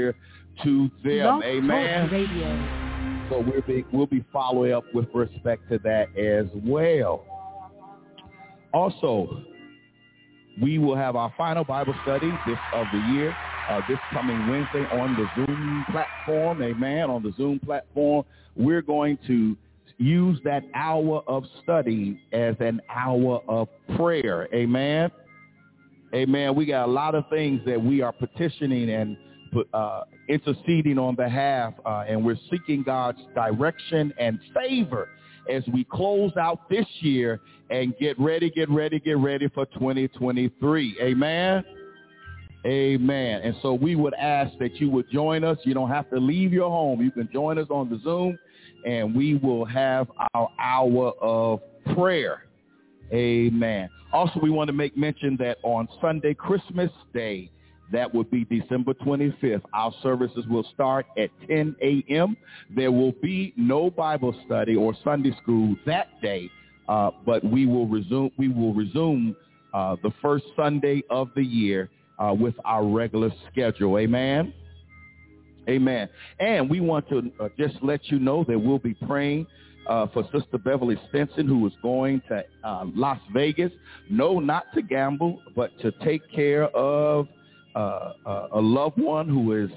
here to them. Amen. So we'll be following up with respect to that as well. Also, we will have our final Bible study of the year this coming Wednesday on the Zoom platform. Amen. On the Zoom platform, we're going to use that hour of study as an hour of prayer. Amen. Amen. We got a lot of things that we are petitioning and interceding on behalf, and we're seeking God's direction and favor as we close out this year and get ready for 2023. Amen. Amen. And so we would ask that you would join us. You don't have to leave your home. You can join us on the Zoom, and we will have our hour of prayer. Amen. Also, we want to make mention that on Sunday, Christmas Day, that would be December 25th. Our services will start at 10 a.m. There will be no Bible study or Sunday school that day, but we will resume the first Sunday of the year with our regular schedule. Amen. Amen. And we want to just let you know that we'll be praying for Sister Beverly Stenson, who is going to Las Vegas. No, not to gamble, but to take care of a loved one who is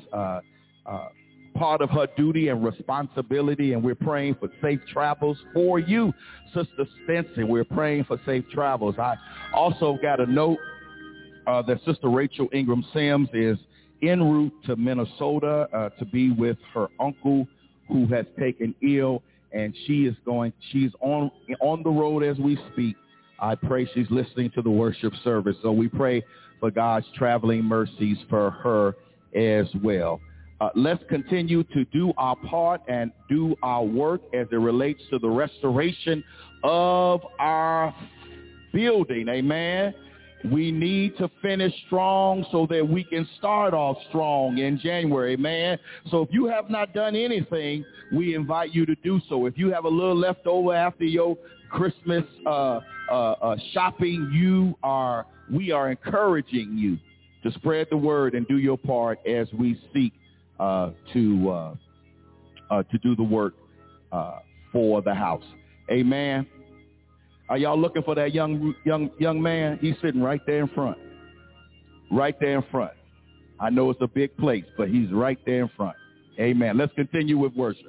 part of her duty and responsibility, and we're praying for safe travels for you, Sister Stenson. We're praying for safe travels. I also got a note that Sister Rachel Ingram Sims is en route to Minnesota to be with her uncle who has taken ill, and she's on the road as we speak. I pray she's listening to the worship service, so we pray for God's traveling mercies for her as well. Let's continue to do our part and do our work as it relates to the restoration of our building. Amen. We need to finish strong so that we can start off strong in January, man. So if you have not done anything, we invite you to do so. If you have a little left over after your Christmas shopping, we are encouraging you to spread the word and do your part as we seek to do the work for the house. Amen. Are y'all looking for that young man? He's sitting right there in front. I know it's a big place, but he's right there in front. Amen. Let's continue with worship.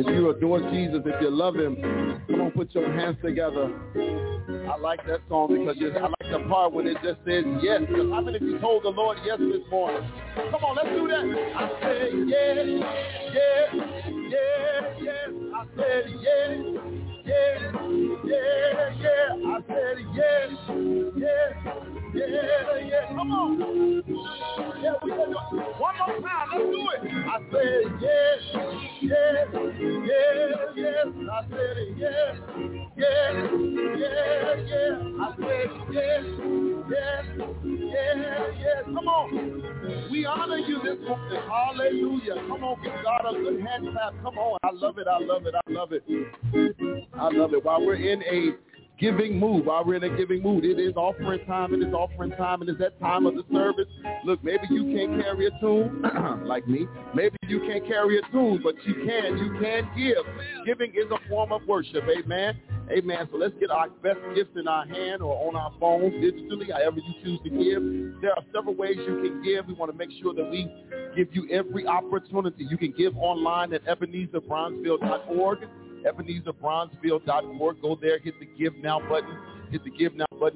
If you adore Jesus, if you love him, come on, put your hands together. I like that song because I like the part when it just says yes. How many of you told the Lord yes this morning? Come on, let's do that. I said yes, yes, yes, yes. I said yes, yes, yes, yes. I said yes, yes, yes, yes. Come on. Yeah, we can do it. One more time. Let's do it. I said yes. Yeah, yeah, yeah. yes, I said yes, yes, yes, yes, I said yes, yes, yes, yes. Come on, we honor you this morning. Hallelujah. Come on, give God a good hand clap. Come on, I love it, I love it, I love it. I love it. While we're in a giving move, while we're in a giving mood, it is offering time, it is offering time, and it's that time of the service. Look, maybe you can't carry a tune, like me. Maybe you can't carry a tune, but you can give. Giving is a form of worship, amen? Amen. So let's get our best gifts in our hand or on our phones, digitally, however you choose to give. There are several ways you can give. We want to make sure that we give you every opportunity. You can give online at EbenezerBronzeville.org. EbenezerBronzeville.org. Go there, hit the Give Now button,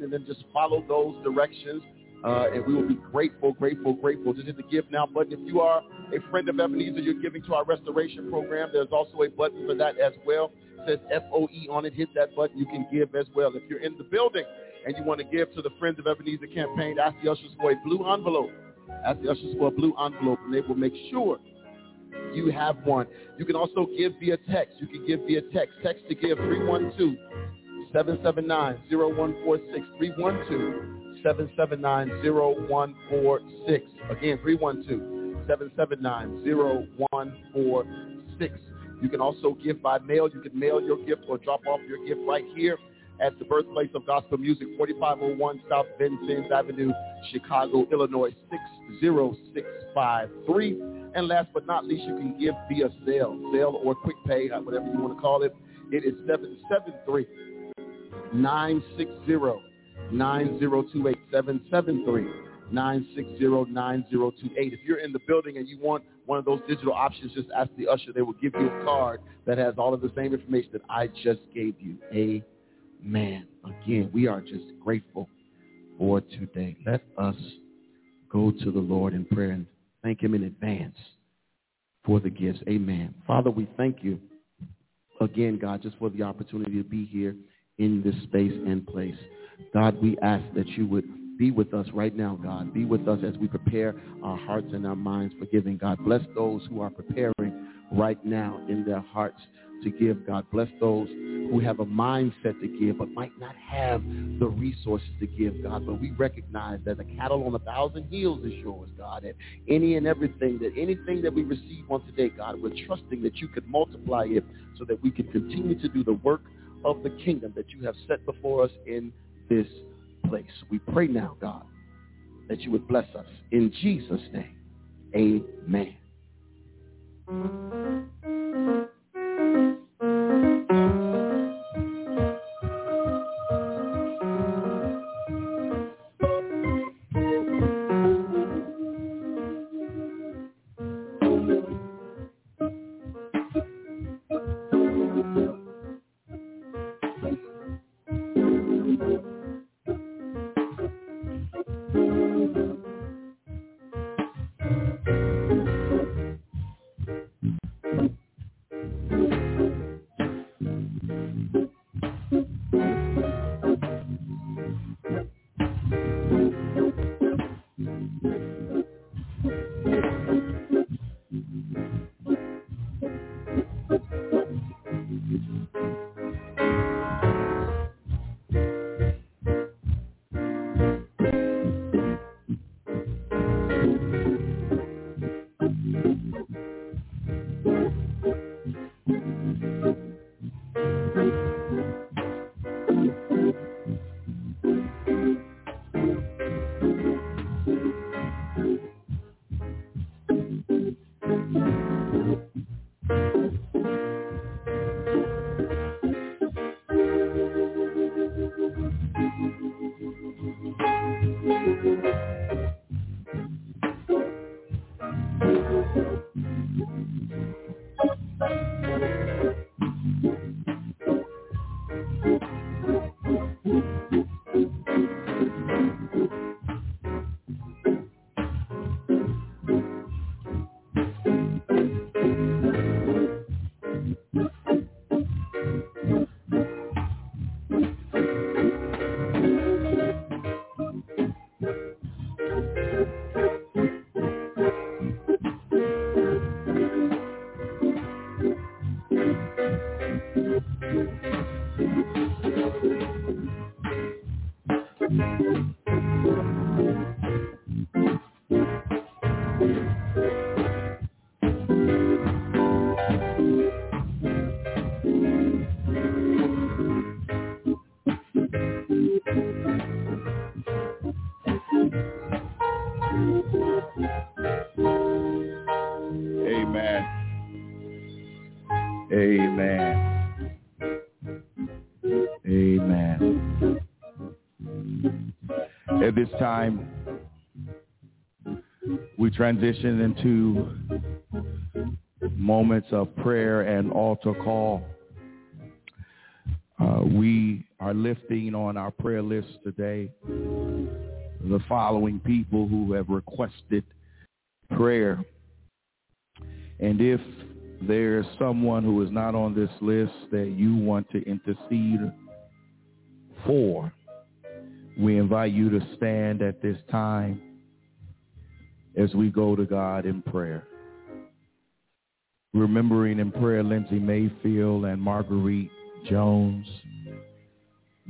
and then just follow those directions. And we will be grateful. Just hit the Give Now button. If you are a friend of Ebenezer, you're giving to our restoration program. There's also a button for that as well. It says FOE on it. Hit that button. You can give as well. If you're in the building and you want to give to the Friends of Ebenezer campaign, ask the ushers for a blue envelope. And they will make sure you have one. You can also give via text. Text to give 312-779-0146. 312-779-0146. Again, 312-779-0146. You can also give by mail. You can mail your gift or drop off your gift right here at the birthplace of gospel music, 4501 South Vincennes Avenue, Chicago, Illinois, 60653. And last but not least, you can give via Zelle or Quick Pay, whatever you want to call it. It is 773-960-9028, 773-960-9028. If you're in the building and you want one of those digital options, just ask the usher. They will give you a card that has all of the same information that I just gave you. Amen. Again, we are just grateful for today. Let us go to the Lord in prayer and thank him in advance for the gifts. Amen. Father, we thank you again, God, just for the opportunity to be here in this space and place. God, we ask that you would be with us right now, God. Be with us as we prepare our hearts and our minds for giving, God. Bless those who are preparing right now in their hearts to give, God. Bless those who have a mindset to give but might not have the resources to give, God. But we recognize that the cattle on a thousand hills is yours, God. And anything that we receive on today, God, we're trusting that you could multiply it so that we can continue to do the work of the kingdom that you have set before us in this place. We pray now, God, that you would bless us. In Jesus' name, amen. Amen. Amen. At this time, we transition into moments of prayer and altar call. We are lifting on our prayer list today the following people who have requested prayer. And if there's someone who is not on this list that you want to intercede for, we invite you to stand at this time as we go to God in prayer. Remembering in prayer Lindsay Mayfield and Marguerite Jones,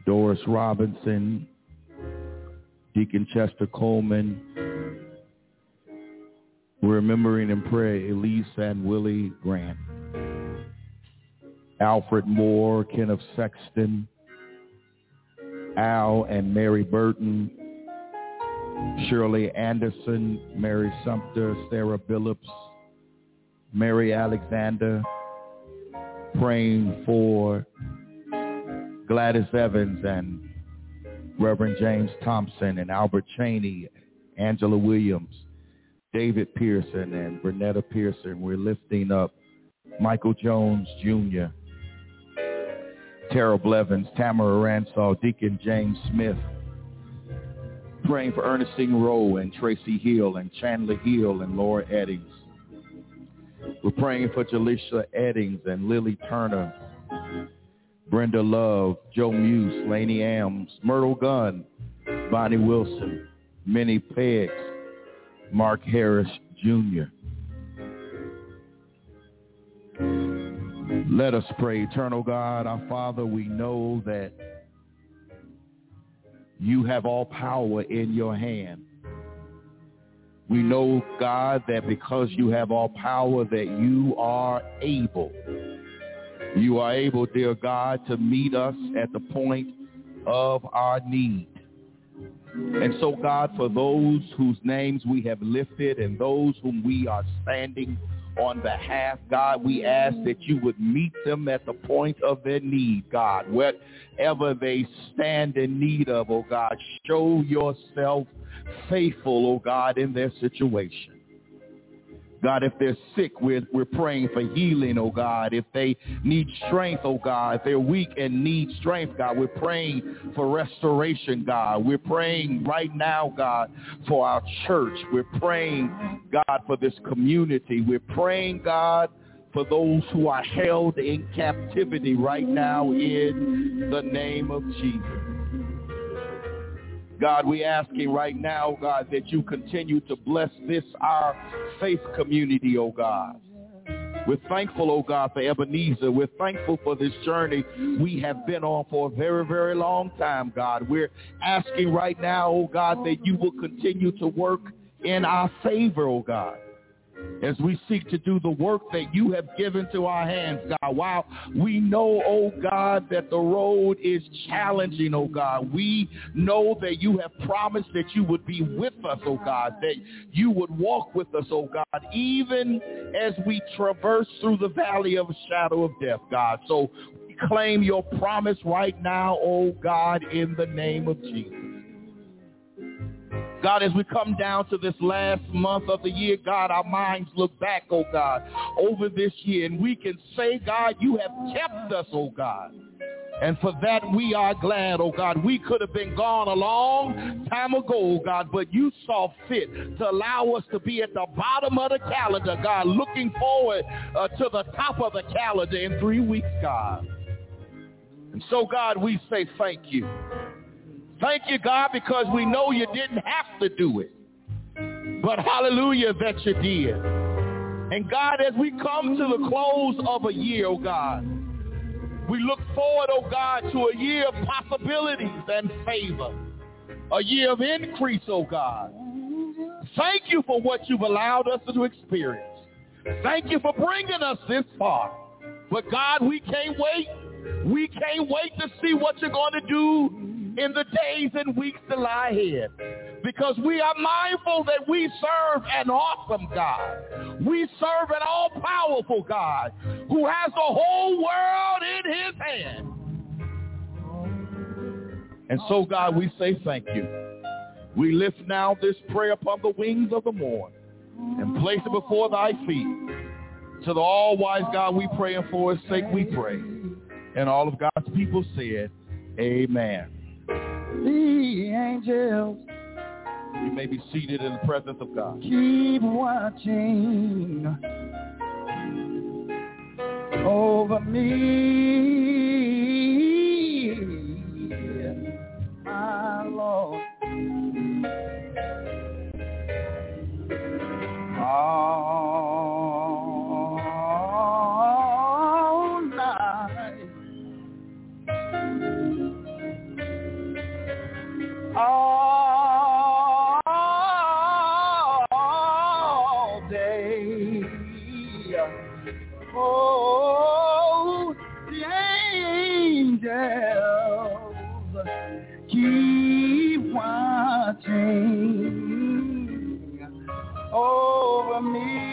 Doris Robinson, Deacon Chester Coleman. Remembering in prayer Elise and Willie Grant, Alfred Moore, Kenneth Sexton, Al and Mary Burton, Shirley Anderson, Mary Sumter, Sarah Billups, Mary Alexander, praying for Gladys Evans and Reverend James Thompson and Albert Cheney, Angela Williams, David Pearson and Bernetta Pearson. We're lifting up Michael Jones Jr., Tara Blevins, Tamara Ransall, Deacon James Smith, praying for Ernestine Rowe and Tracy Hill and Chandler Hill and Laura Eddings. We're praying for Jalisha Eddings and Lily Turner, Brenda Love, Joe Muse, Laney Ames, Myrtle Gunn, Bonnie Wilson, Minnie Peggs, Mark Harris Jr. Let us pray. Eternal God, our Father, we know that you have all power in your hand. We know, God, that because you have all power, that you are able. You are able, dear God, to meet us at the point of our need. And so, God, for those whose names we have lifted and those whom we are standing on behalf, God, we ask that you would meet them at the point of their need, God. Whatever they stand in need of, oh God, show yourself faithful, oh God, in their situation. God, if they're sick, we're praying for healing, oh God. If they need strength, oh God. If they're weak and need strength, God, we're praying for restoration, God. We're praying right now, God, for our church. We're praying, God, for this community. We're praying, God, for those who are held in captivity right now in the name of Jesus. God, we asking right now, God, that you continue to bless this, our faith community, oh God. We're thankful, oh God, for Ebenezer. We're thankful for this journey we have been on for a very, very long time, God. We're asking right now, oh God, that you will continue to work in our favor, oh God, as we seek to do the work that you have given to our hands, God. While we know, oh God, that the road is challenging, oh God, we know that you have promised that you would be with us, oh God, that you would walk with us, oh God, even as we traverse through the valley of the shadow of death, God. So we claim your promise right now, oh God, in the name of Jesus. God, as we come down to this last month of the year, God, our minds look back, oh God, over this year. And we can say, God, you have kept us, oh God. And for that, we are glad, oh God. We could have been gone a long time ago, God, but you saw fit to allow us to be at the bottom of the calendar, God, looking forward to the top of the calendar in 3 weeks, God. And so, God, we say thank you. Thank you, God, because we know you didn't have to do it. But hallelujah that you did. And God, as we come to the close of a year, oh God, we look forward, oh God, to a year of possibilities and favor, a year of increase, oh God. Thank you for what you've allowed us to experience. Thank you for bringing us this far. But God, we can't wait. We can't wait to see what you're going to do in the days and weeks that lie ahead. because we are mindful that we serve an awesome God. We serve an all-powerful God who has the whole world in his hand. And so, God, we say thank you. We lift now this prayer upon the wings of the morn and place it before thy feet. To the all-wise God we pray, and for his sake we pray. And all of God's people said, amen. The angels. You may be seated in the presence of God. Keep watching over me, my Lord. All night. All day. Oh, the angels keep watching over me.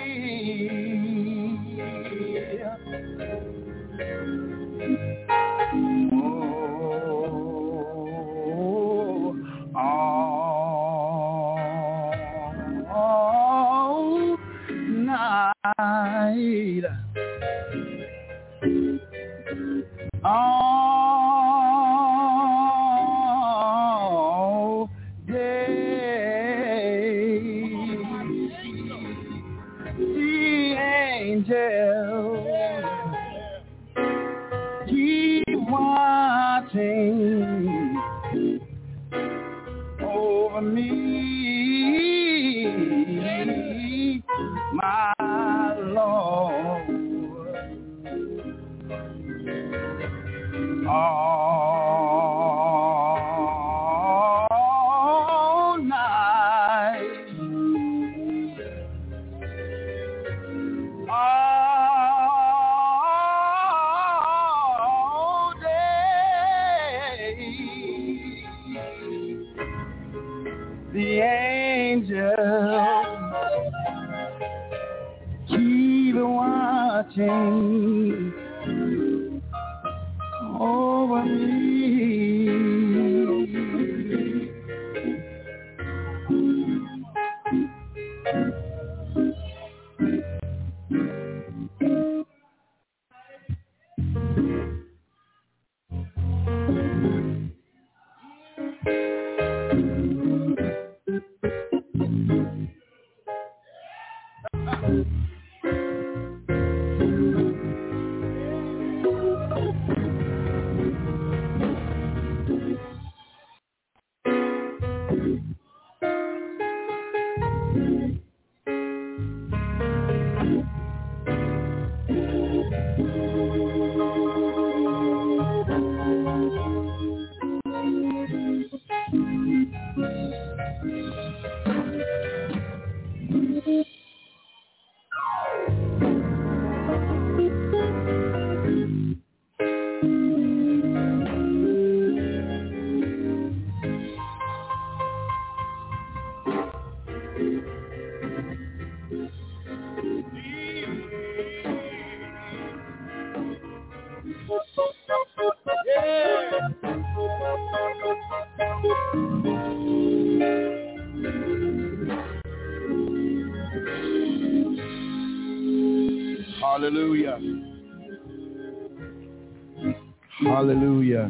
All night, all day, the angels keep watching over me, my Lord. All night, all day, the angels keep watching over me. Hallelujah. Hallelujah.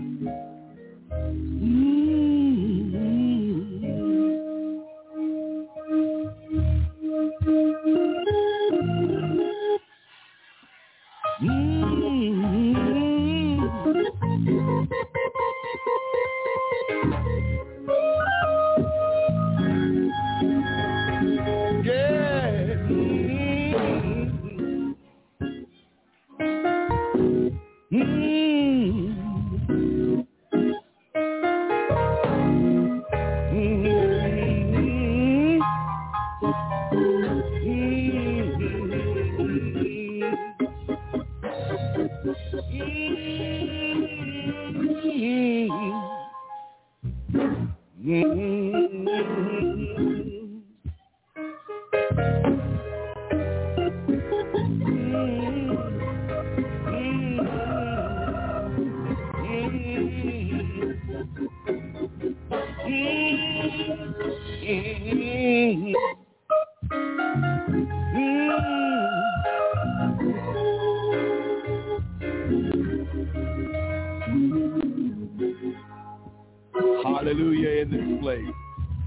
Hallelujah in this place.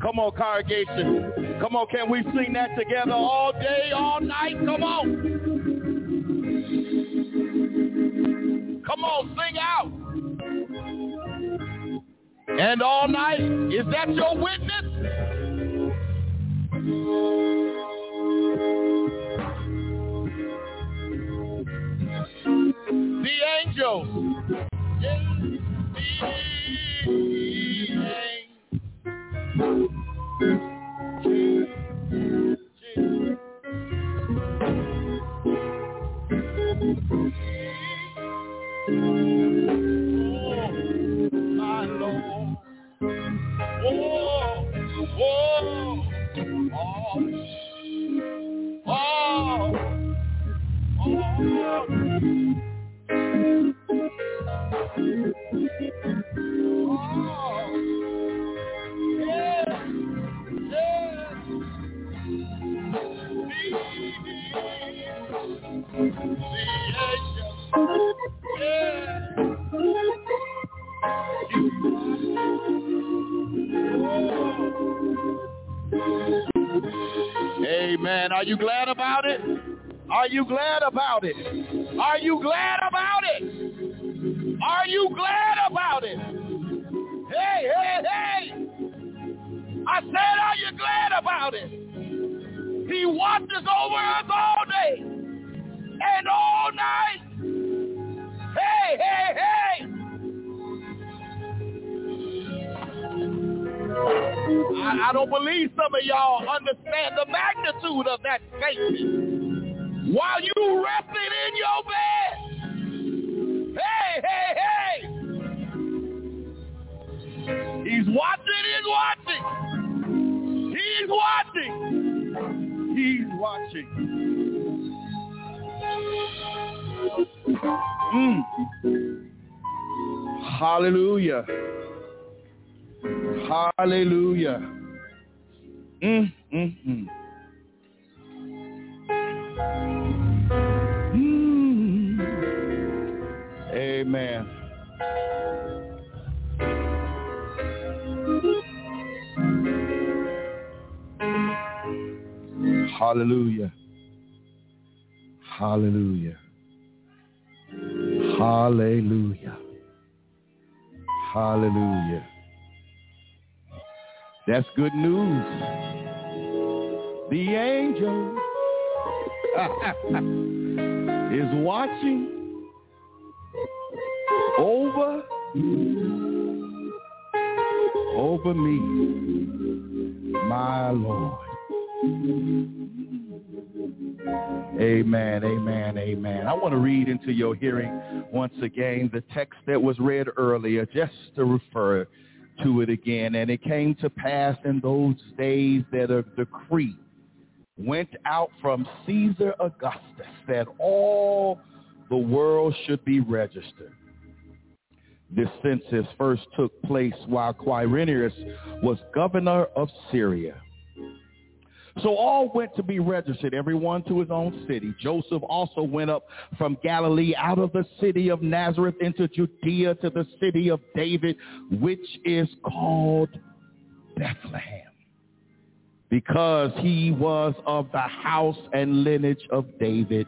Come on, congregation. Come on, can we sing that together all day, all night? Come on. Come on, sing out. And all night, is that your witness? The angels. Amen. Are you glad about it? Are you glad about it? Are you glad about it? Are you glad about it? Hey, hey, hey! I said, are you glad about it? He watches over us all day and all night. Hey, hey, hey! I don't believe some of y'all understand the magnitude of that statement. While you resting in your bed, hey, hey, hey! He's watching, he's watching! He's watching! He's watching! Hallelujah! Hallelujah. Amen. Hallelujah. Hallelujah. Hallelujah. Hallelujah. That's good news. The angel is watching over me, my Lord. Amen, amen, amen. I want to read into your hearing once again the text that was read earlier, just to refer to it again. And it came to pass in those days that a decree went out from Caesar Augustus that all the world should be registered. This census first took place while Quirinius was governor of Syria. So all went to be registered, everyone to his own city. Joseph also went up from Galilee out of the city of Nazareth into Judea to the city of David, which is called Bethlehem, because he was of the house and lineage of David,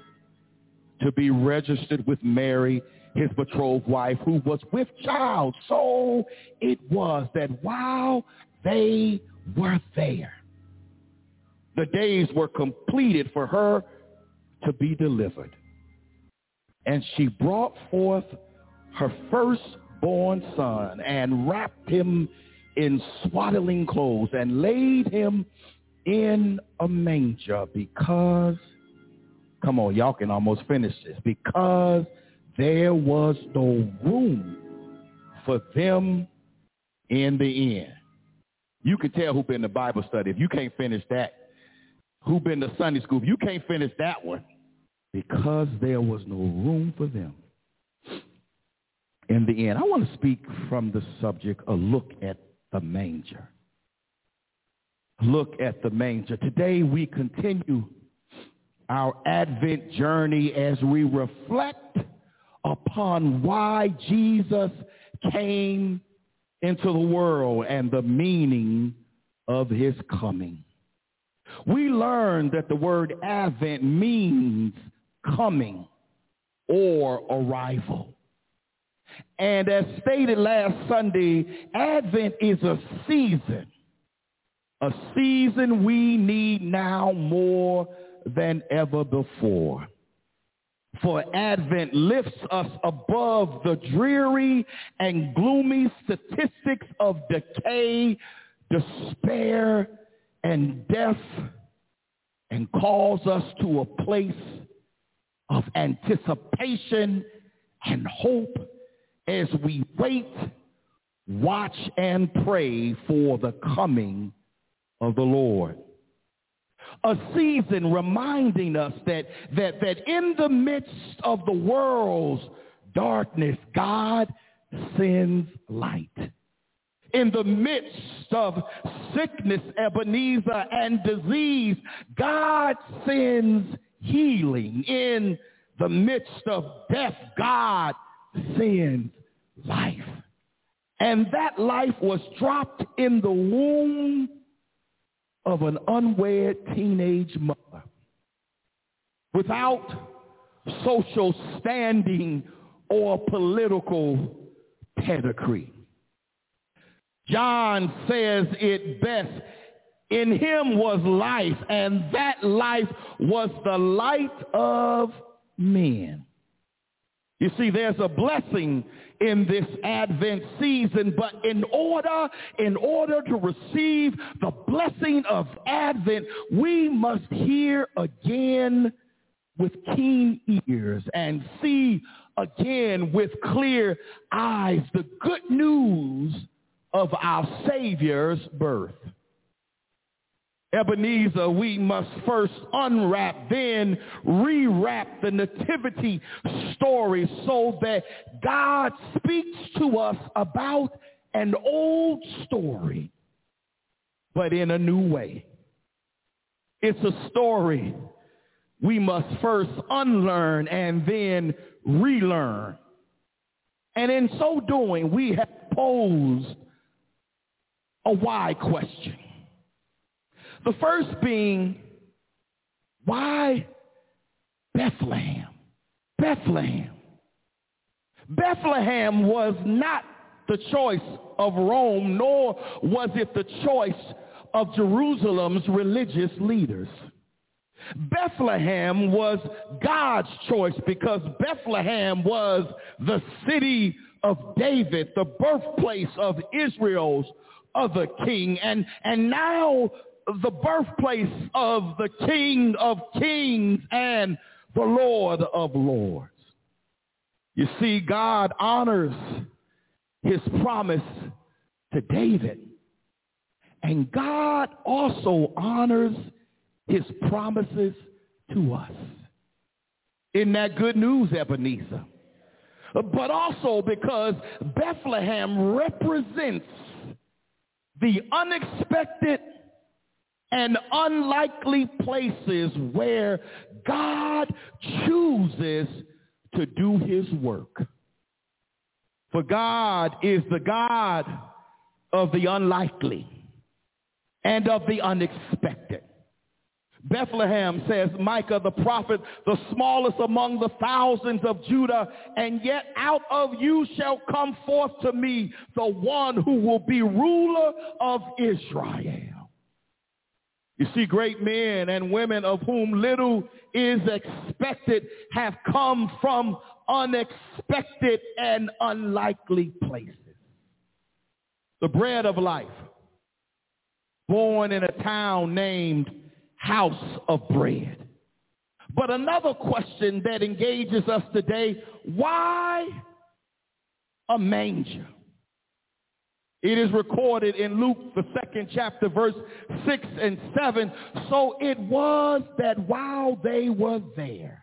to be registered with Mary, his betrothed wife, who was with child. So it was that while they were there, the days were completed for her to be delivered. And she brought forth her firstborn son and wrapped him in swaddling clothes and laid him in a manger because, come on, y'all can almost finish this, because there was no room for them in the inn. You can tell who been to Bible study. If you can't finish that, who been to Sunday school, if you can't finish that one, because there was no room for them. In the end, I want to speak from the subject, a look at the manger. Look at the manger. Today we continue our Advent journey as we reflect upon why Jesus came into the world and the meaning of his coming. We learned that the word Advent means coming or arrival. And as stated last Sunday, Advent is a season we need now more than ever before. For Advent lifts us above the dreary and gloomy statistics of decay, despair, and death, and calls us to a place of anticipation and hope as we wait, watch, and pray for the coming of the Lord. A season reminding us that in the midst of the world's darkness, God sends light. In the midst of sickness, Ebenezer, and disease, God sends healing. In the midst of death, God sends life. And that life was dropped in the womb of an unwed teenage mother without social standing or political pedigree. John says it best, in him was life, and that life was the light of men. You see, there's a blessing in this Advent season, but in order to receive the blessing of Advent, we must hear again with keen ears and see again with clear eyes the good news of our Savior's birth. Ebenezer, we must first unwrap, then rewrap the nativity story so that God speaks to us about an old story, but in a new way. It's a story we must first unlearn and then relearn. And in so doing, we have posed a why question. The first being, why Bethlehem? Bethlehem was not the choice of Rome, nor was it the choice of Jerusalem's religious leaders. Bethlehem was God's choice because Bethlehem was the city of David, the birthplace of Israel's other king, and now the birthplace of the King of Kings and the Lord of Lords. You see, God honors his promise to David, and God also honors his promises to us. Isn't that good news, Ebenezer? But also because Bethlehem represents the unexpected and unlikely places where God chooses to do his work. For God is the God of the unlikely and of the unexpected. Bethlehem, says Micah the prophet, the smallest among the thousands of Judah, and yet out of you shall come forth to me the one who will be ruler of Israel. You see, great men and women of whom little is expected have come from unexpected and unlikely places. The bread of life, born in a town named House of Bread. But another question that engages us today, why a manger? It is recorded in Luke, the 2nd chapter, verse 6 and 7. So it was that while they were there,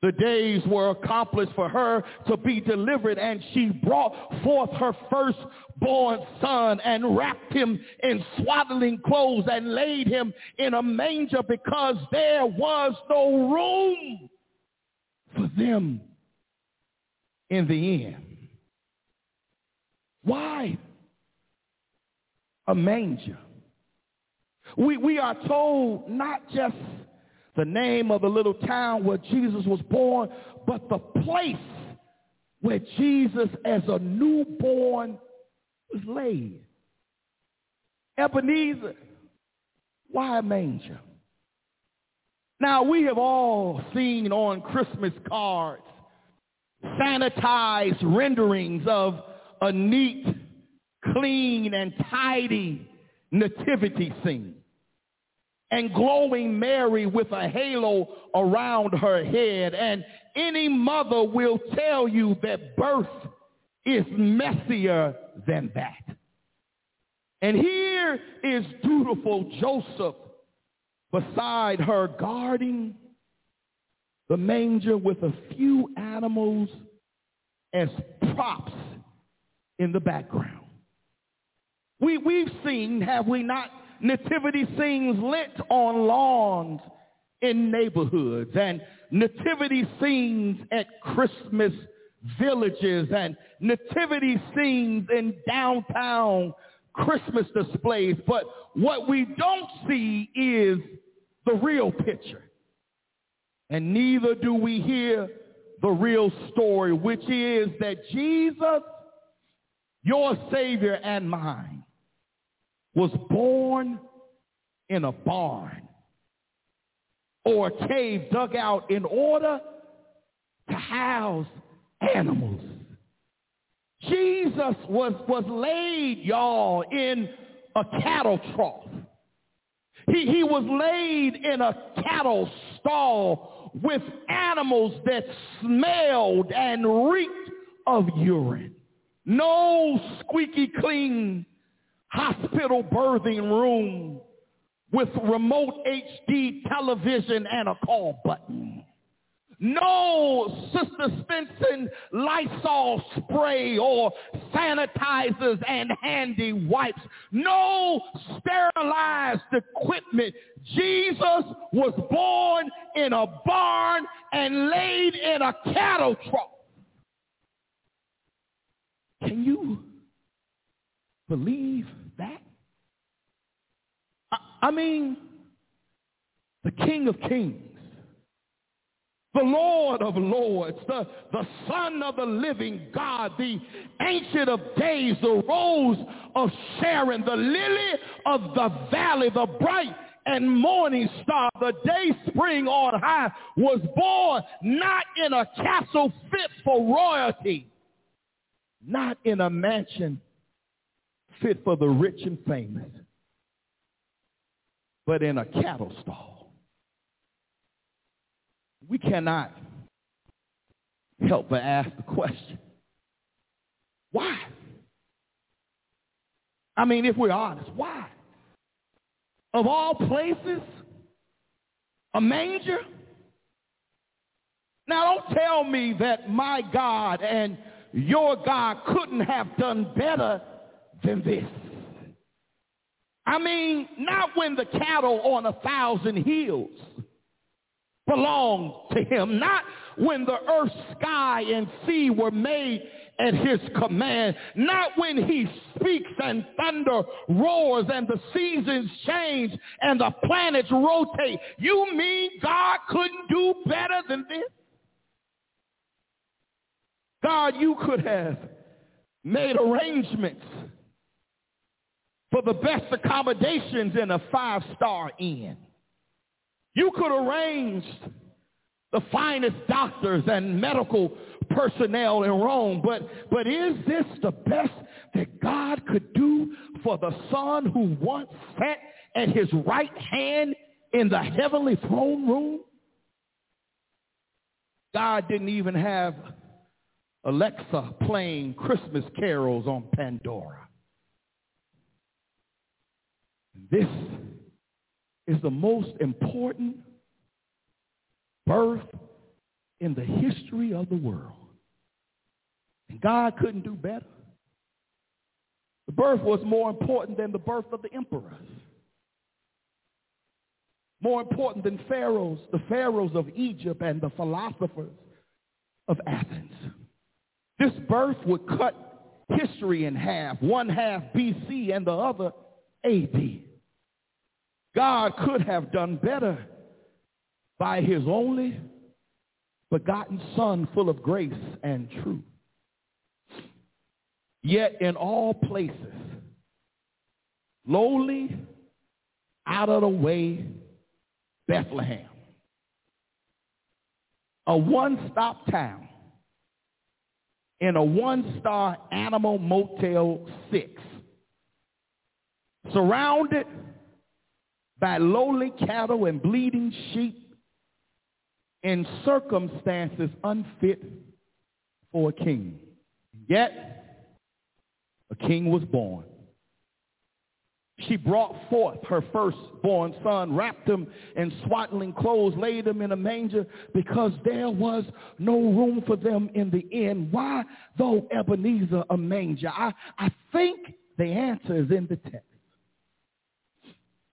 the days were accomplished for her to be delivered, and she brought forth her firstborn son and wrapped him in swaddling clothes and laid him in a manger because there was no room for them in the inn. Why a manger? We are told not just the name of the little town where Jesus was born, but the place where Jesus as a newborn was laid. Ebenezer, why a manger? Now, we have all seen on Christmas cards sanitized renderings of a neat, clean, and tidy nativity scene, and glowing Mary with a halo around her head. And any mother will tell you that birth is messier than that. And here is dutiful Joseph beside her, guarding the manger with a few animals as props in the background. We've seen, have we not, nativity scenes lit on lawns in neighborhoods, and nativity scenes at Christmas villages, and nativity scenes in downtown Christmas displays. But what we don't see is the real picture, and neither do we hear the real story, which is that Jesus, your Savior and mine, was born in a barn or a cave dug out in order to house animals. Jesus was laid, y'all, in a cattle trough. He was laid in a cattle stall with animals that smelled and reeked of urine. No squeaky clean hospital birthing room with remote HD television and a call button. No Sister Spencer Lysol spray or sanitizers and handy wipes. No sterilized equipment. Jesus was born in a barn and laid in a cattle trough. Can you believe that? I mean, the King of Kings, the Lord of Lords, the Son of the Living God, the Ancient of Days, the Rose of Sharon, the Lily of the Valley, the bright and morning star, the day spring on high, was born not in a castle fit for royalty, not in a mansion fit for the rich and famous, but in a cattle stall. We cannot help but ask the question, why? I mean, if we're honest, why? Of all places, a manger? Now, don't tell me that my God and your God couldn't have done better than this. I mean, not when the cattle on 1,000 hills belonged to him, not when the earth, sky, and sea were made at his command, not when he speaks and thunder roars and the seasons change and the planets rotate. You mean God couldn't do better than this? God, you could have made arrangements for the best accommodations in a 5-star inn. You could arrange the finest doctors and medical personnel in Rome, but is this the best that God could do for the Son who once sat at his right hand in the heavenly throne room? God didn't even have Alexa playing Christmas carols on Pandora. This is the most important birth in the history of the world. And God couldn't do better. The birth was more important than the birth of the emperors. More important than the pharaohs of Egypt and the philosophers of Athens. This birth would cut history in half, one half BC and the other AD. God could have done better by his only begotten Son, full of grace and truth. Yet in all places, lowly, out of the way, Bethlehem, a one-stop town in a one-star animal motel 6, surrounded by lowly cattle and bleating sheep in circumstances unfit for a king. Yet, a king was born. She brought forth her firstborn son, wrapped him in swaddling clothes, laid him in a manger, because there was no room for them in the inn. Why, though, Ebenezer, a manger? I think the answer is in the text.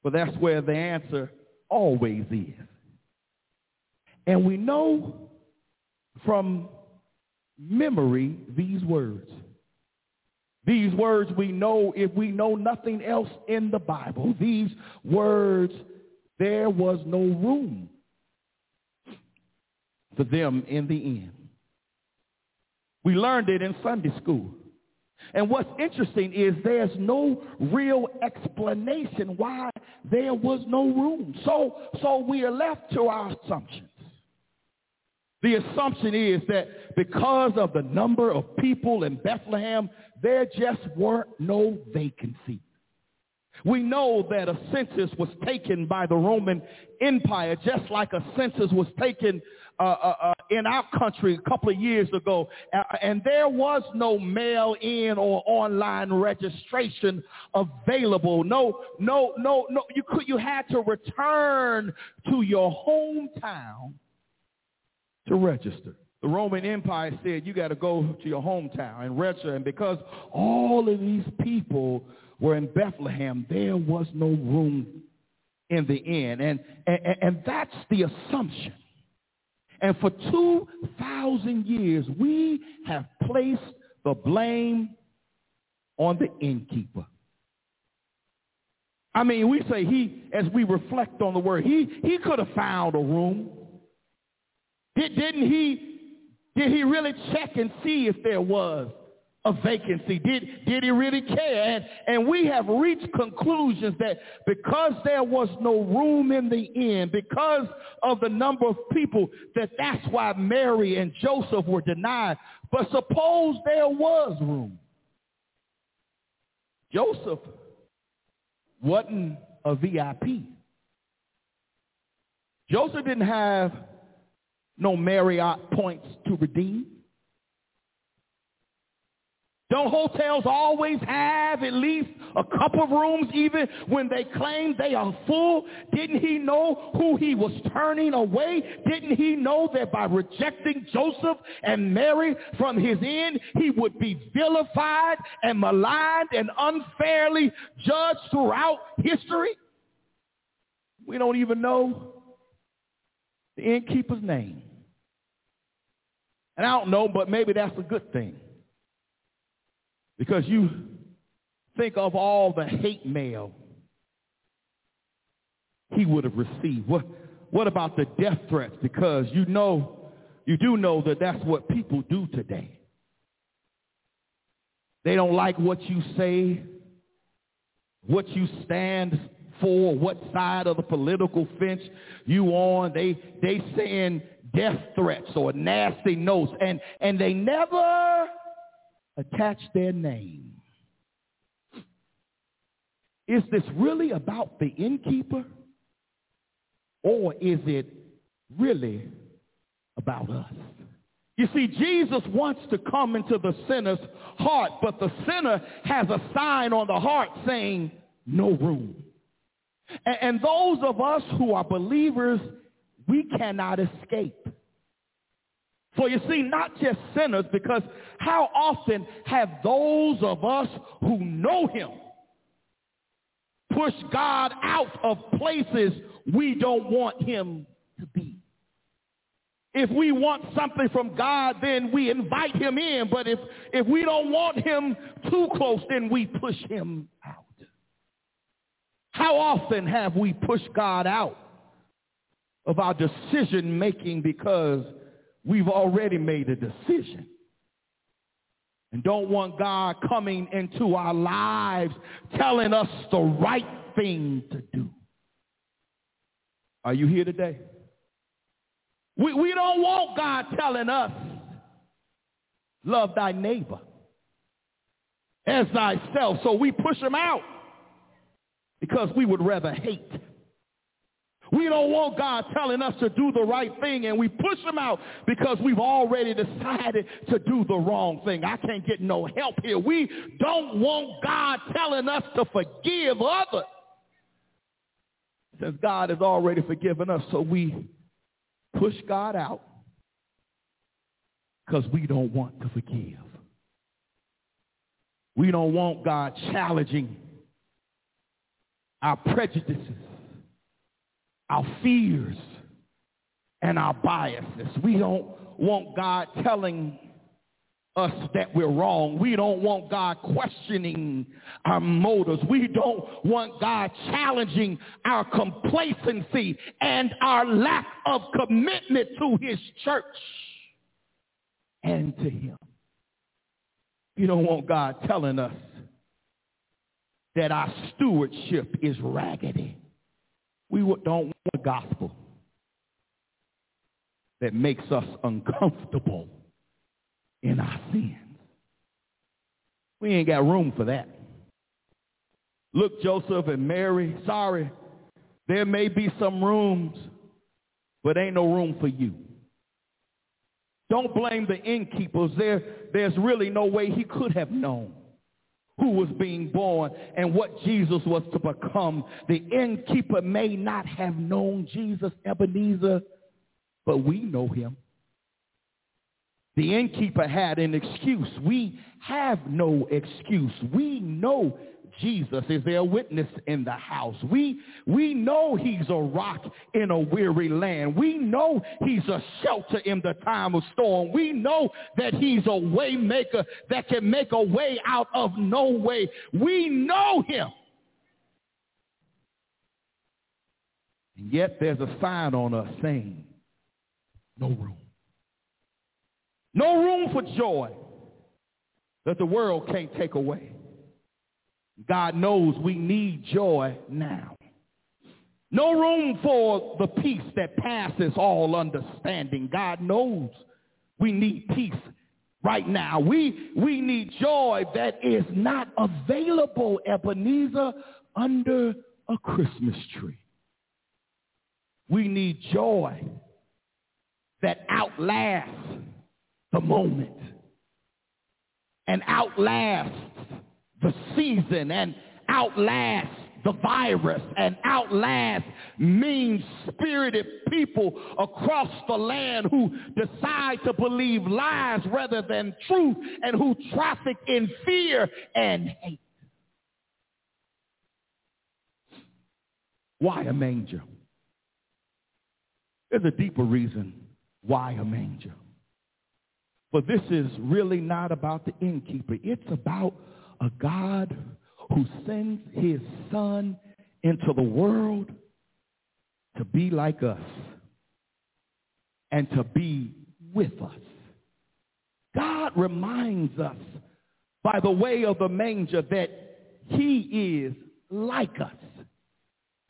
But that's where the answer always is. And we know from memory these words. These words we know, if we know nothing else in the Bible. These words, there was no room for them in the end. We learned it in Sunday school. And what's interesting is there's no real explanation why there was no room. So we are left to our assumptions. The assumption is that because of the number of people in Bethlehem, there just were no vacancies. We know that a census was taken by the Roman Empire, just like a census was taken in our country a couple of years ago. And there was no mail-in or online registration available. No. You had to return to your hometown to register. The Roman Empire said you got to go to your hometown and register. And because all of these people were in Bethlehem, there was no room in the inn. And that's the assumption. And for 2,000 years, we have placed the blame on the innkeeper. I mean, we say he, as we reflect on the word, he could have found a room. Did he really check and see if there was a vacancy? Did he really care? And we have reached conclusions that because there was no room in the inn, because of the number of people, that's why Mary and Joseph were denied. But suppose there was room. Joseph wasn't a VIP. Joseph didn't have no Marriott points to redeem. Don't hotels always have at least a couple of rooms even when they claim they are full? Didn't he know who he was turning away? Didn't he know that by rejecting Joseph and Mary from his inn, he would be vilified and maligned and unfairly judged throughout history? We don't even know the innkeeper's name. And I don't know, but maybe that's a good thing. Because you think of all the hate mail he would have received. What about the death threats? Because you do know that that's what people do today. They don't like what you say, what you stand for, what side of the political fence you on. They send death threats or nasty notes, and they never attach their name. Is this really about the innkeeper, or is it really about us? You see, Jesus wants to come into the sinner's heart, but the sinner has a sign on the heart saying, no room. And those of us who are believers, we cannot escape. For you see, not just sinners, because how often have those of us who know him pushed God out of places we don't want him to be? If we want something from God, then we invite him in. But if we don't want him too close, then we push him out. How often have we pushed God out of our decision making because we've already made a decision and don't want God coming into our lives telling us the right thing to do? Are you here today? We don't want God telling us, love thy neighbor as thyself, so we push him out. Because we would rather hate. We don't want God telling us to do the right thing, and we push him out because we've already decided to do the wrong thing. I can't get no help here. We don't want God telling us to forgive others, since God has already forgiven us, so we push God out because we don't want to forgive. We don't want God challenging our prejudices, our fears, and our biases. We don't want God telling us that we're wrong. We don't want God questioning our motives. We don't want God challenging our complacency and our lack of commitment to his church and to him. We don't want God telling us that our stewardship is raggedy. We don't want a gospel that makes us uncomfortable in our sins. We ain't got room for that. Look, Joseph and Mary, sorry, there may be some rooms, but ain't no room for you. Don't blame the innkeepers. There's really no way he could have known who was being born and what Jesus was to become. The innkeeper may not have known Jesus, Ebenezer, but we know him. The innkeeper had an excuse. We have no excuse. We know Jesus. Is there a witness in the house? We know he's a rock in a weary land. We know he's a shelter in the time of storm. We know that he's a way maker that can make a way out of no way. We know him. And yet there's a sign on us saying, no room. No room for joy that the world can't take away. God knows we need joy now. No room for the peace that passes all understanding. God knows we need peace right now. We need joy that is not available, Ebenezer, under a Christmas tree. We need joy that outlasts the moment and outlasts the season and outlast the virus and outlast mean-spirited people across the land who decide to believe lies rather than truth and who traffic in fear and hate. Why a manger? There's a deeper reason why a manger. But this is really not about the innkeeper. It's about a God who sends his son into the world to be like us and to be with us. God reminds us by the way of the manger that he is like us.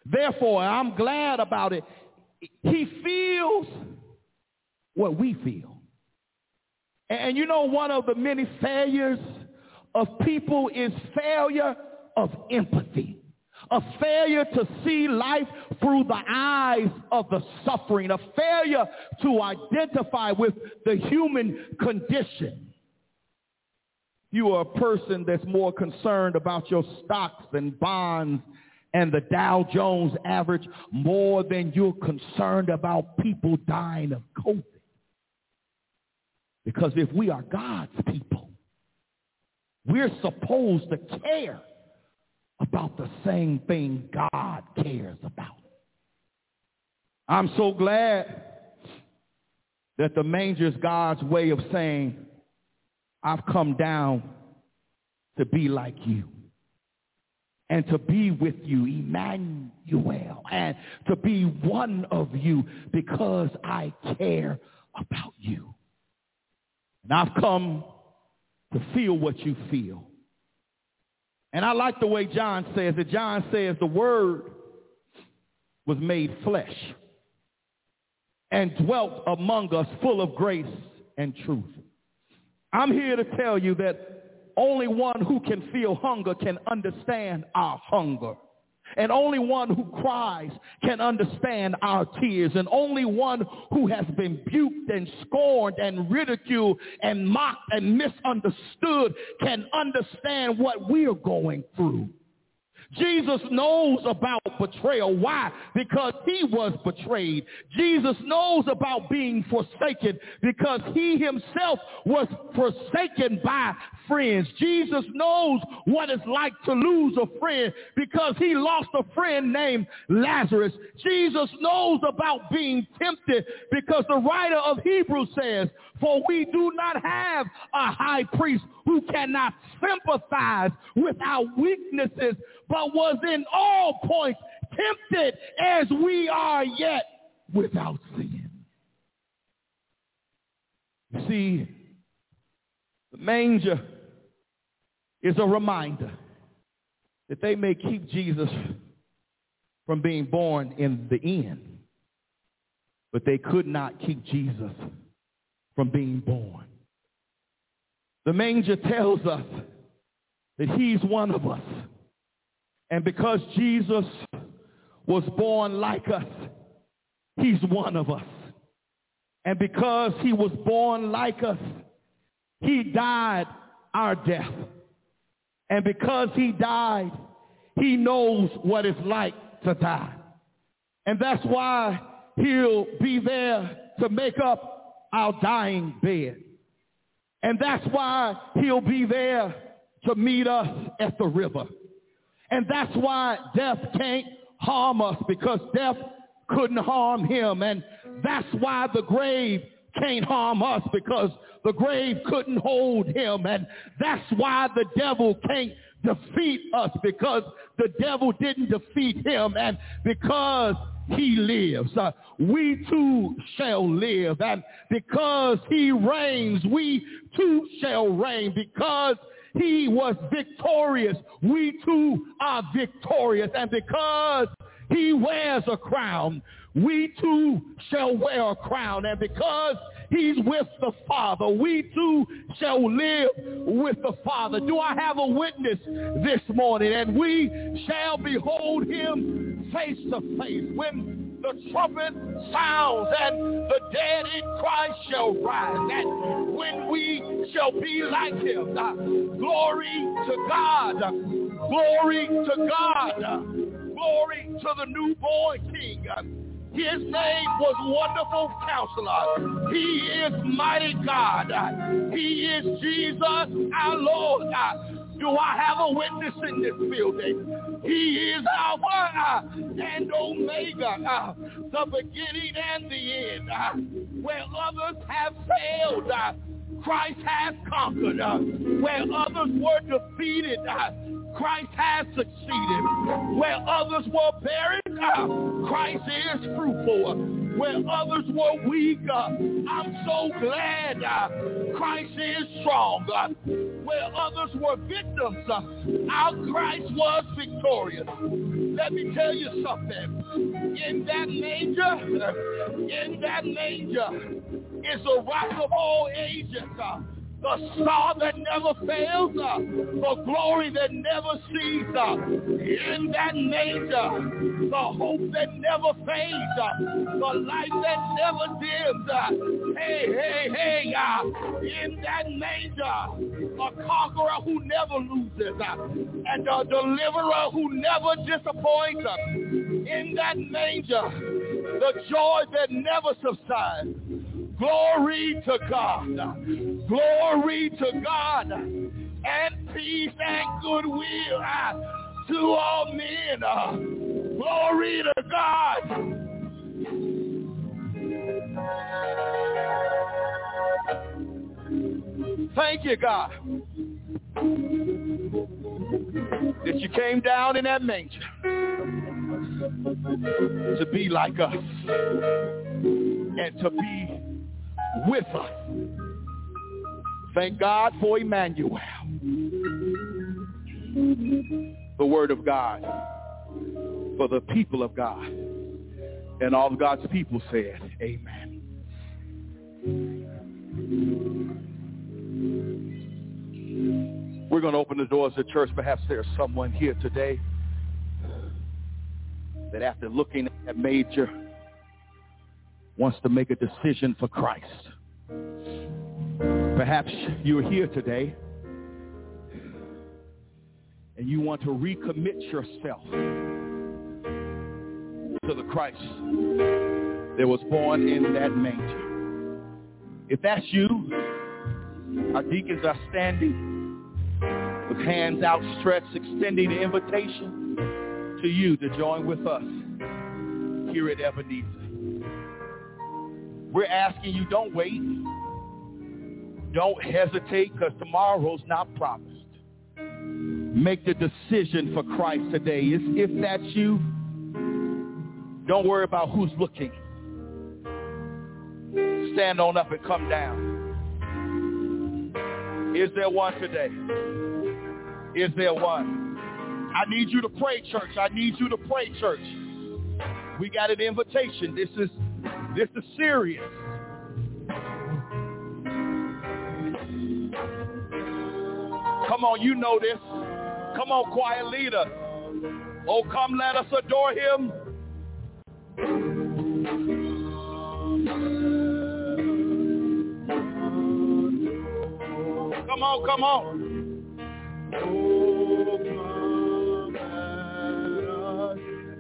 Therefore, I'm glad about it. He feels what we feel. And you know, one of the many failures of people is failure of empathy, a failure to see life through the eyes of the suffering, a failure to identify with the human condition. You are a person that's more concerned about your stocks and bonds and the Dow Jones average more than you're concerned about people dying of COVID. Because if we are God's people, we're supposed to care about the same thing God cares about. I'm so glad that the manger is God's way of saying, I've come down to be like you and to be with you, Emmanuel, and to be one of you because I care about you. And I've come to feel what you feel. And I like the way John says it. John says the word was made flesh and dwelt among us full of grace and truth. I'm here to tell you that only one who can feel hunger can understand our hunger. And only one who cries can understand our tears. And only one who has been buked and scorned and ridiculed and mocked and misunderstood can understand what we're going through. Jesus knows about betrayal. Why? Because he was betrayed. Jesus knows about being forsaken because he himself was forsaken by friends. Jesus knows what it's like to lose a friend because he lost a friend named Lazarus. Jesus knows about being tempted because the writer of Hebrews says, for we do not have a high priest who cannot sympathize with our weaknesses, but was in all points tempted as we are yet without sin. You see, the manger is a reminder that they may keep Jesus from being born in the end, but they could not keep Jesus from being born. The manger tells us that he's one of us. And because Jesus was born like us, he's one of us. And because he was born like us, he died our death. And because he died, he knows what it's like to die. And that's why he'll be there to make up our dying bed. And that's why he'll be there to meet us at the river. And that's why death can't harm us, because death couldn't harm him. And that's why the grave can't harm us, because the grave couldn't hold him. And that's why the devil can't defeat us, because the devil didn't defeat him. And because he lives, we too shall live. And because he reigns, we too shall reign. Because he was victorious, we too are victorious. And because he wears a crown, we too shall wear a crown. And because he's with the Father, we too shall live with the Father. Do I have a witness this morning? And we shall behold him face to face when the trumpet sounds and the dead in Christ shall rise. And when we shall be like him, glory to God, glory to God, glory to the newborn King. His name was Wonderful Counselor. He is Mighty God. He is Jesus, our Lord. Do I have a witness in this building? He is Alpha and Omega, the beginning and the end. Where others have failed, Christ has conquered. Where others were defeated, Christ has succeeded. Where others were buried, Christ is fruitful. Where others were weak, I'm so glad Christ is strong. Where others were victims, our Christ was victorious. Let me tell you something. In that manger is a rock of all ages. the star that never fails, the glory that never ceases, in that manger, the hope that never fades, the light that never dims, in that manger, a conqueror who never loses, and a deliverer who never disappoints, in that manger, the joy that never subsides. Glory to God, glory to God, and peace and goodwill to all men. Glory to God. Thank you, God, that you came down in that manger to be like us and to be with us. Thank God for Emmanuel. The word of God for the people of God. And all of God's people said, amen. We're going to open the doors of the church. Perhaps there's someone here today that after looking at that major wants to make a decision for Christ. Perhaps you're here today and you want to recommit yourself to the Christ that was born in that manger. If that's you, our deacons are standing with hands outstretched, extending the invitation to you to join with us here at Ebenezer. We're asking you, don't wait. Don't hesitate, because tomorrow's not promised. Make the decision for Christ today. If that's you, don't worry about who's looking. Stand on up and come down. Is there one today? Is there one? I need you to pray, church. I need you to pray, church. We got an invitation. This is serious. Come on, you know this. Come on, choir leader. Oh, come let us adore him. Come on, come on. Oh, come let us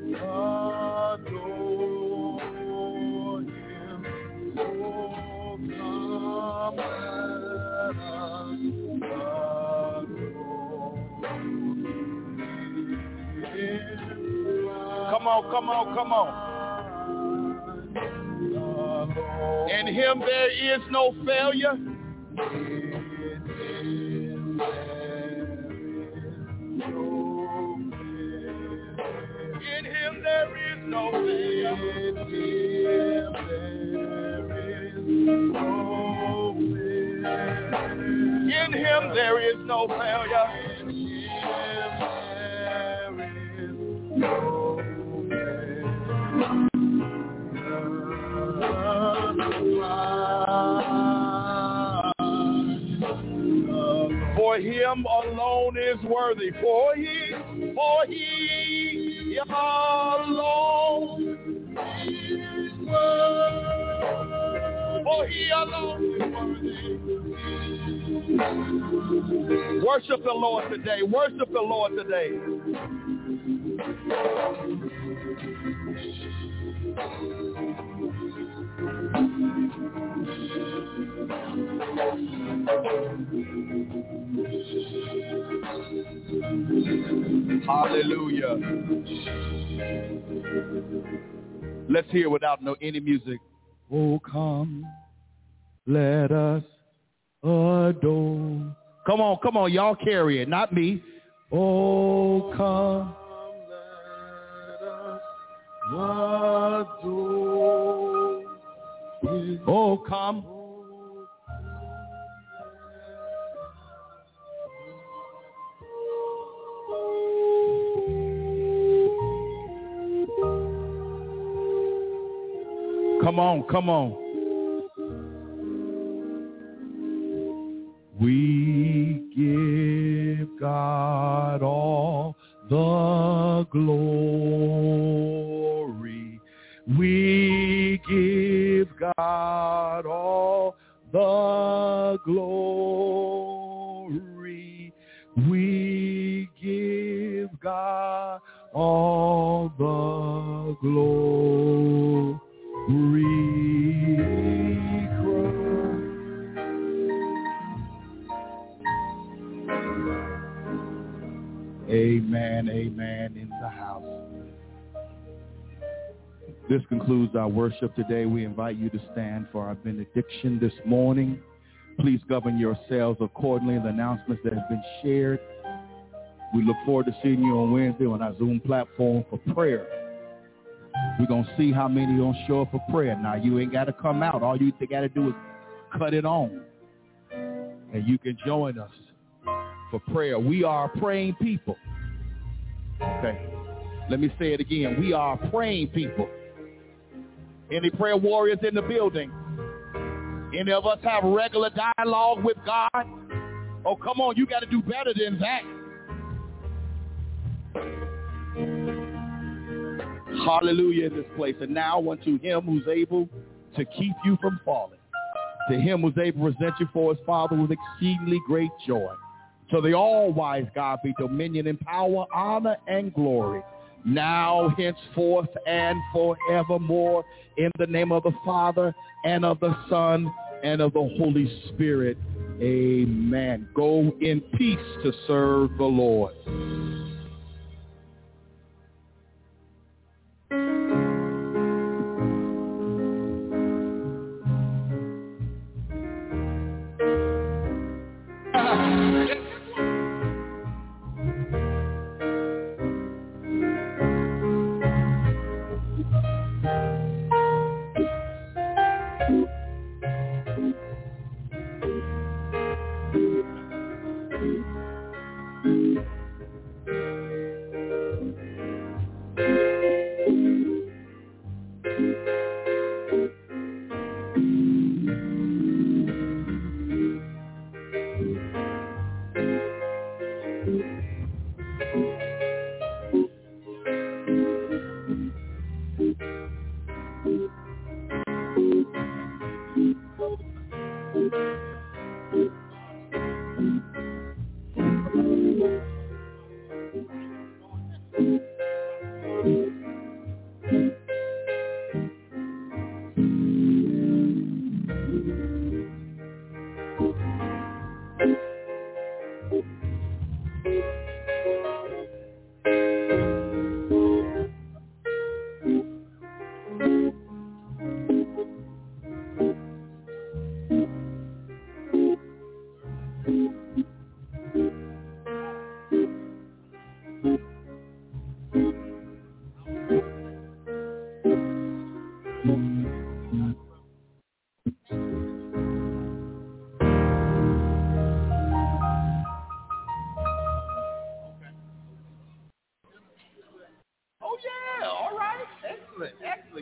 adore. Come on, come on, come on. In him there is no failure. In him there is no failure. In him there is no failure. For him alone is worthy. For he alone is worthy. For he alone is worthy. Worship the Lord today. Worship the Lord today. Hallelujah. Let's hear without any music. Oh, come, let us adore. Come on, come on, y'all carry it, not me. Oh, come, let us adore. Oh, come. Come on, come on. God all the glory. We give God all the glory. We give God all the glory. Amen, amen, in the house. This concludes our worship today. We invite you to stand for our benediction this morning. Please govern yourselves accordingly in the announcements that have been shared. We look forward to seeing you on Wednesday on our Zoom platform for prayer. We're going to see how many don't show up for prayer. Now, you ain't got to come out. All you got to do is cut it on, and you can join us for prayer. We are praying people. Okay. Let me say it again. We are praying people. Any prayer warriors in the building? Any of us have regular dialogue with God? Oh, come on. You got to do better than that. Hallelujah in this place. And now unto him who's able to keep you from falling, to him who's able to present you for his Father with exceedingly great joy, to the all-wise God be dominion and power, honor and glory, now, henceforth, and forevermore, in the name of the Father, and of the Son, and of the Holy Spirit. Amen. Go in peace to serve the Lord.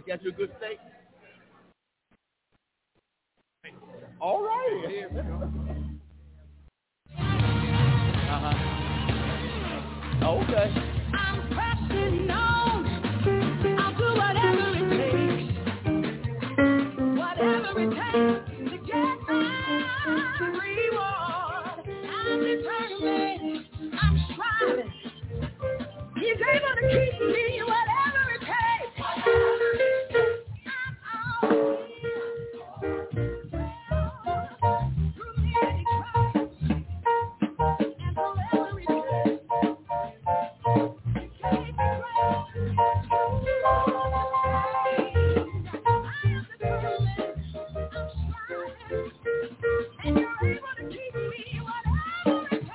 Got you a good steak? All right. Uh-huh. Okay. I'm pressing on. I'll do whatever it takes to get my reward. I'm determined. I'm striving. He's able to keep me whatever it takes. And you're able to keep me whatever it takes.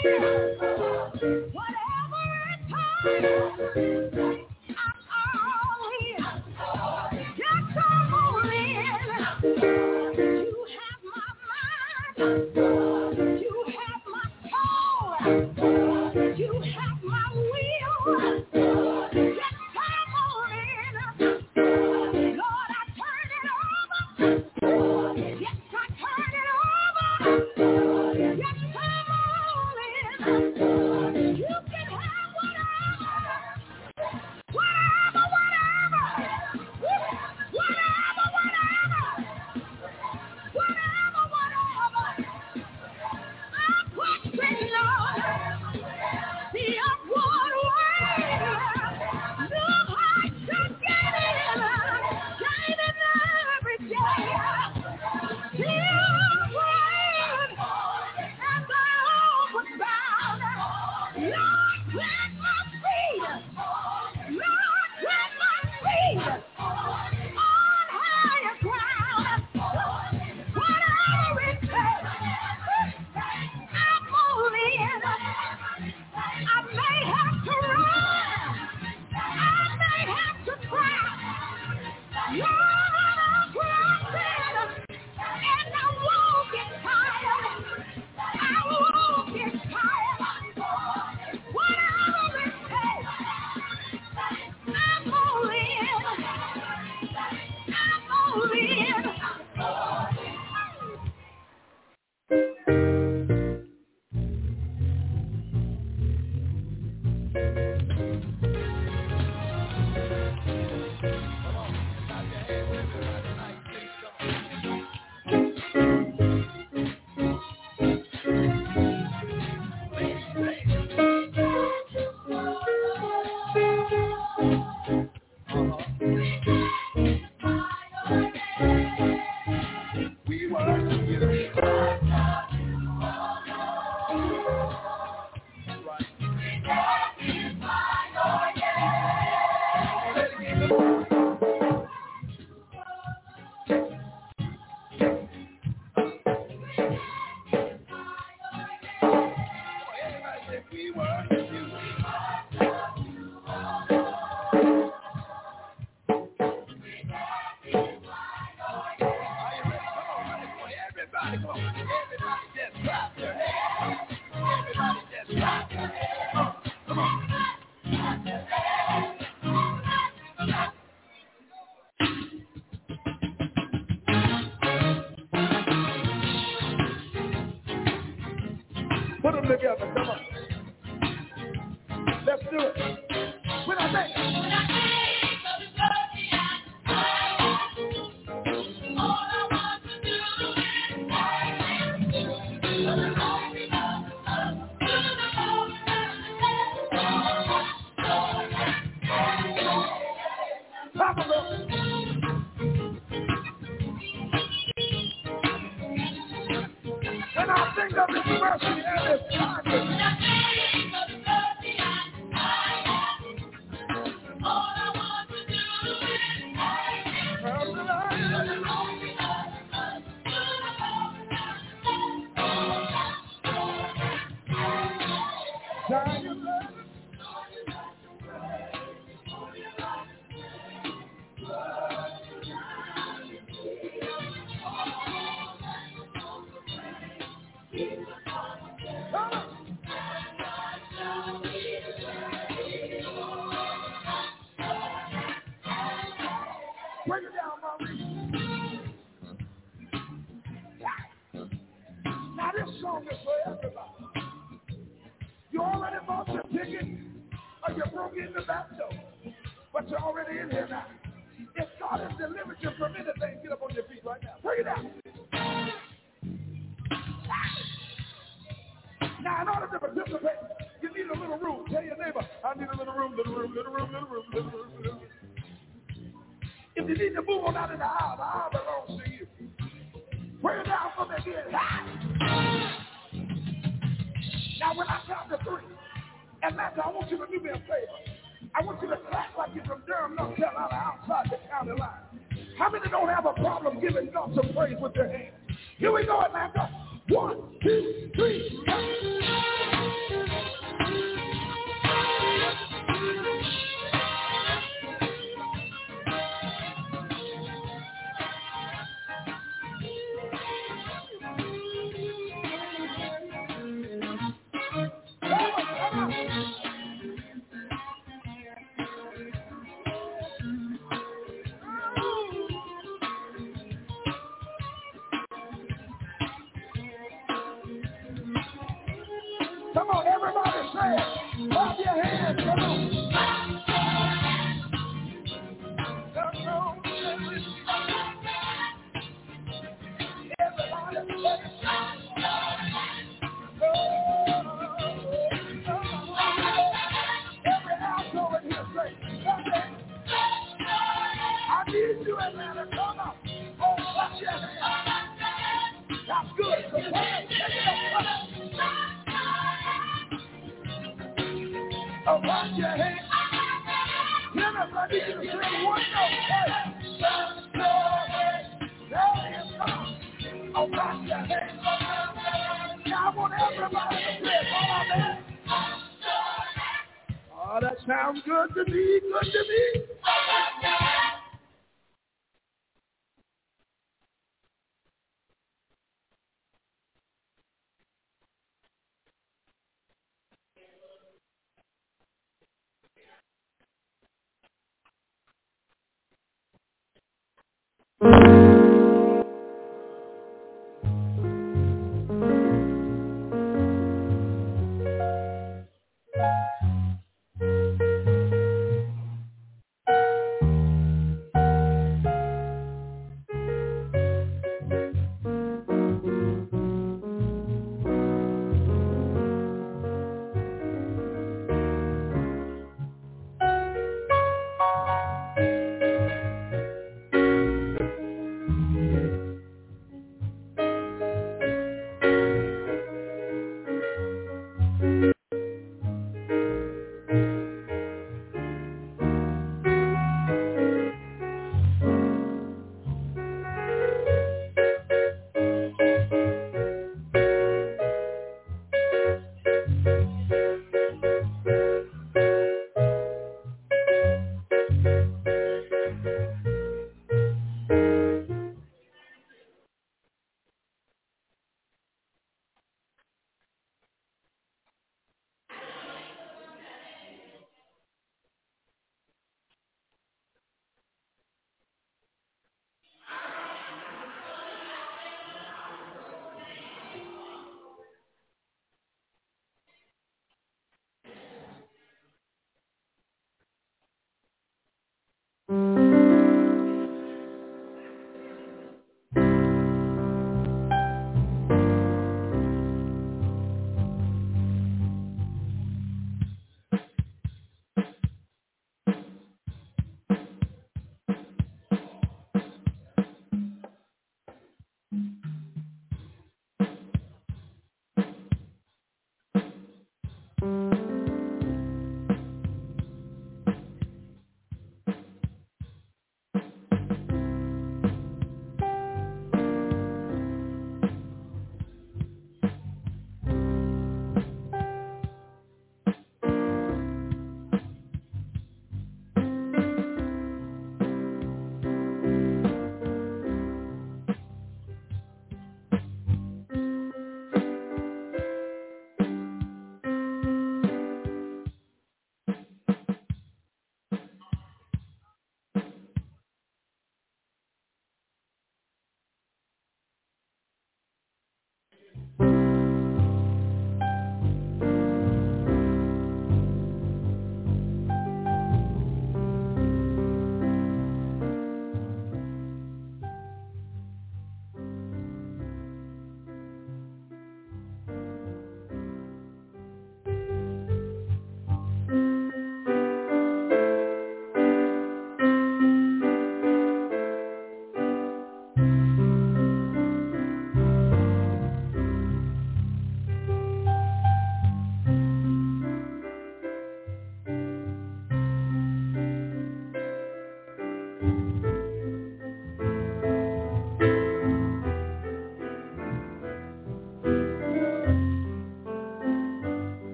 Whatever time. Here we go, Atlanta. 1, 2, 3, 4. say, clap your hands, come on.